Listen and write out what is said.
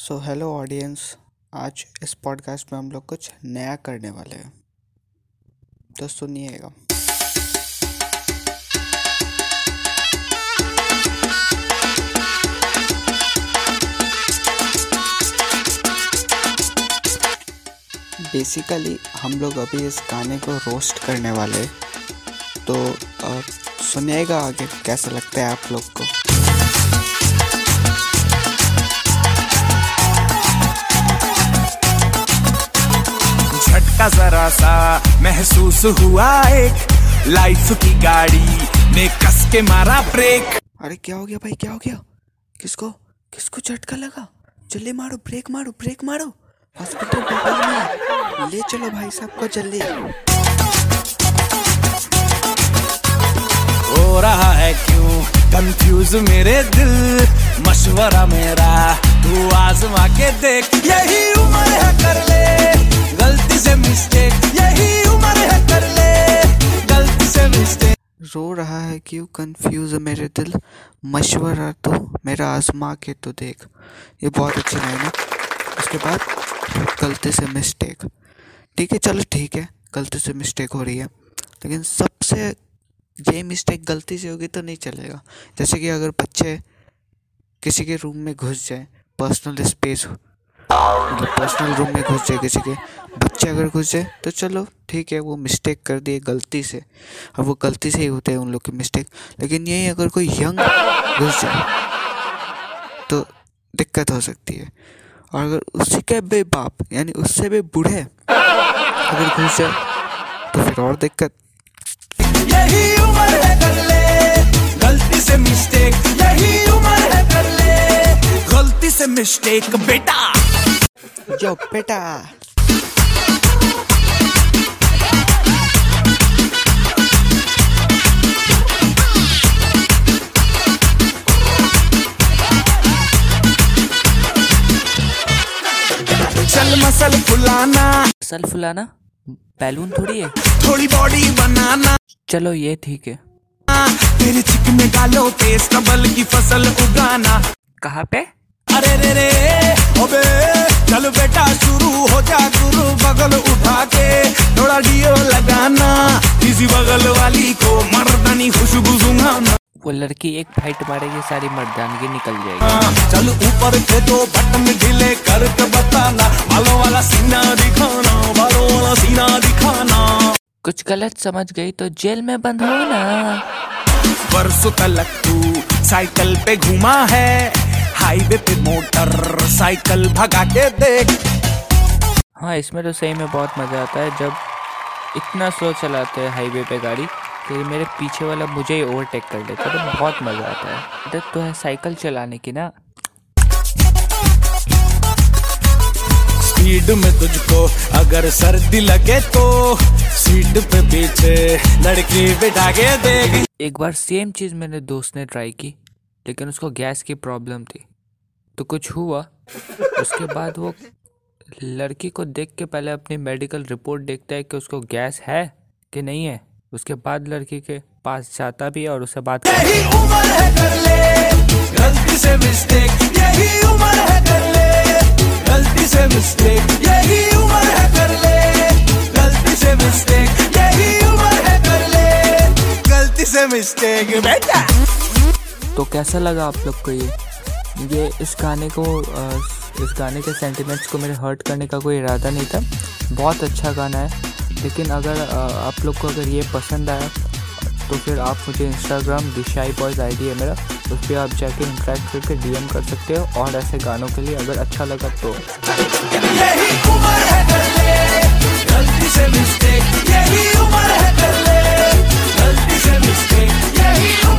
So hello audience, आज इस podcast में हम लोग कुछ नया करने वाले हैं, तो सुनिएगा। बेसिकली हम लोग अभी इस गाने को रोस्ट करने वाले, तो सुनिएगा आगे कैसा लगता है आप लोग को। झटका जरा सा महसूस हुआ, एक लाइफ की गाड़ी ने कस के मारा ब्रेक। अरे क्या हो गया भाई, क्या हो गया? किसको झटका लगा? जल्दी मारो, ब्रेक मारो, हॉस्पिटल में ले चलो भाई साहब को जल्दी। हो रहा है क्यों कंफ्यूज मेरे दिल, मशवरा मेरा तू आजमा के देख। यही उम्र है कर ले गलती से मिस्टेक, यही उम्र है कर ले गलती से मिस्टेक। रो रहा है क्यों कंफ्यूज मेरे दिल, मशवरा तो मेरा आजमा के तो देख। ये बहुत अच्छी लाइन है। उसके बाद गलती से मिस्टेक, ठीक है, चलो ठीक है, गलती से मिस्टेक हो रही है, लेकिन सबसे ये मिस्टेक गलती से होगी तो नहीं चलेगा। जैसे कि अगर बच्चे किसी के रूम में घुस जाए, पर्सनल रूम में घुस जाए किसी के बच्चे अगर घुस जाए, तो चलो ठीक है, वो मिस्टेक कर दिए गलती से, और वो गलती से ही होते हैं उन लोग की मिस्टेक। लेकिन यही अगर कोई यंग घुस जाए तो दिक्कत हो सकती है। और अगर उसी के बे बाप यानी उससे भी बूढ़े अगर घुस जाए तो फिर और दिक्कत। यही उम्र है कर ले गलती से मिस्टेक, यही उम्र है कर ले गलती से मिस्टेक। बेटा जो बेटा, चल मसल फुलाना बैलून थोड़ी है, थोड़ी बॉडी बनाना, चलो ये ठीक है। तेरे चिक में डालो पेस्ट, कमल की फसल उगाना। कहाँ पे? अरे रे रे ओबे, चलो बेटा शुरू हो जा गुरु, बगल उठा के थोड़ा डीओ लगाना, किसी बगल वाली को मर्दानी खुशबू सुंघाना। वो लड़की एक फाइट मारेगी, सारी मर्दानगी निकल जाएगी। चलो ऊपर थे तो बटन ढीले करके बताना, बालों वाला सीना दिखाना, बालों वाला सीना दिखाना। कुछ गलत समझ गई तो जेल में बंद हो ना। परसों तलक तू साइकिल पे घूमा है, हाईवे पे मोटर साइकिल भगा के देख। हाँ, इसमें तो सही में बहुत मजा आता है जब इतना स्लो चलाते हैं हाईवे पे गाड़ी, तो मेरे पीछे वाला मुझे ही ओवरटेक कर लेता है, तो बहुत मजा आता है। आदत तो है साइकिल चलाने की ना। स्पीड में तुझको अगर सर्दी लगे तो सीट पे पीछे लड़की बिठा के देगी। एक बार सेम चीज मेरे दोस्त ने ट्राई की, लेकिन उसको गैस की प्रॉब्लम थी, तो कुछ हुआ। उसके बाद वो लड़की को देख के पहले अपनी मेडिकल रिपोर्ट देखता है कि उसको गैस है कि नहीं है, उसके बाद लड़की के पास जाता भी है और उससे बात करता है। तो कैसा लगा आप लोग को ये इस गाने के सेंटिमेंट्स को मेरे हर्ट करने का कोई इरादा नहीं था। बहुत अच्छा गाना है, लेकिन अगर आप लोग को अगर ये पसंद आया तो फिर आप मुझे Instagram the shy boys ID है मेरा, उस पर आप जाके इंटरेक्ट करके डीएम कर सकते हो, और ऐसे गानों के लिए अगर अच्छा लगा तो। यही उम्र है कर ले गलती से मिस्टेक, यही उम्र है कर ले गलती से मिस्टेक, यही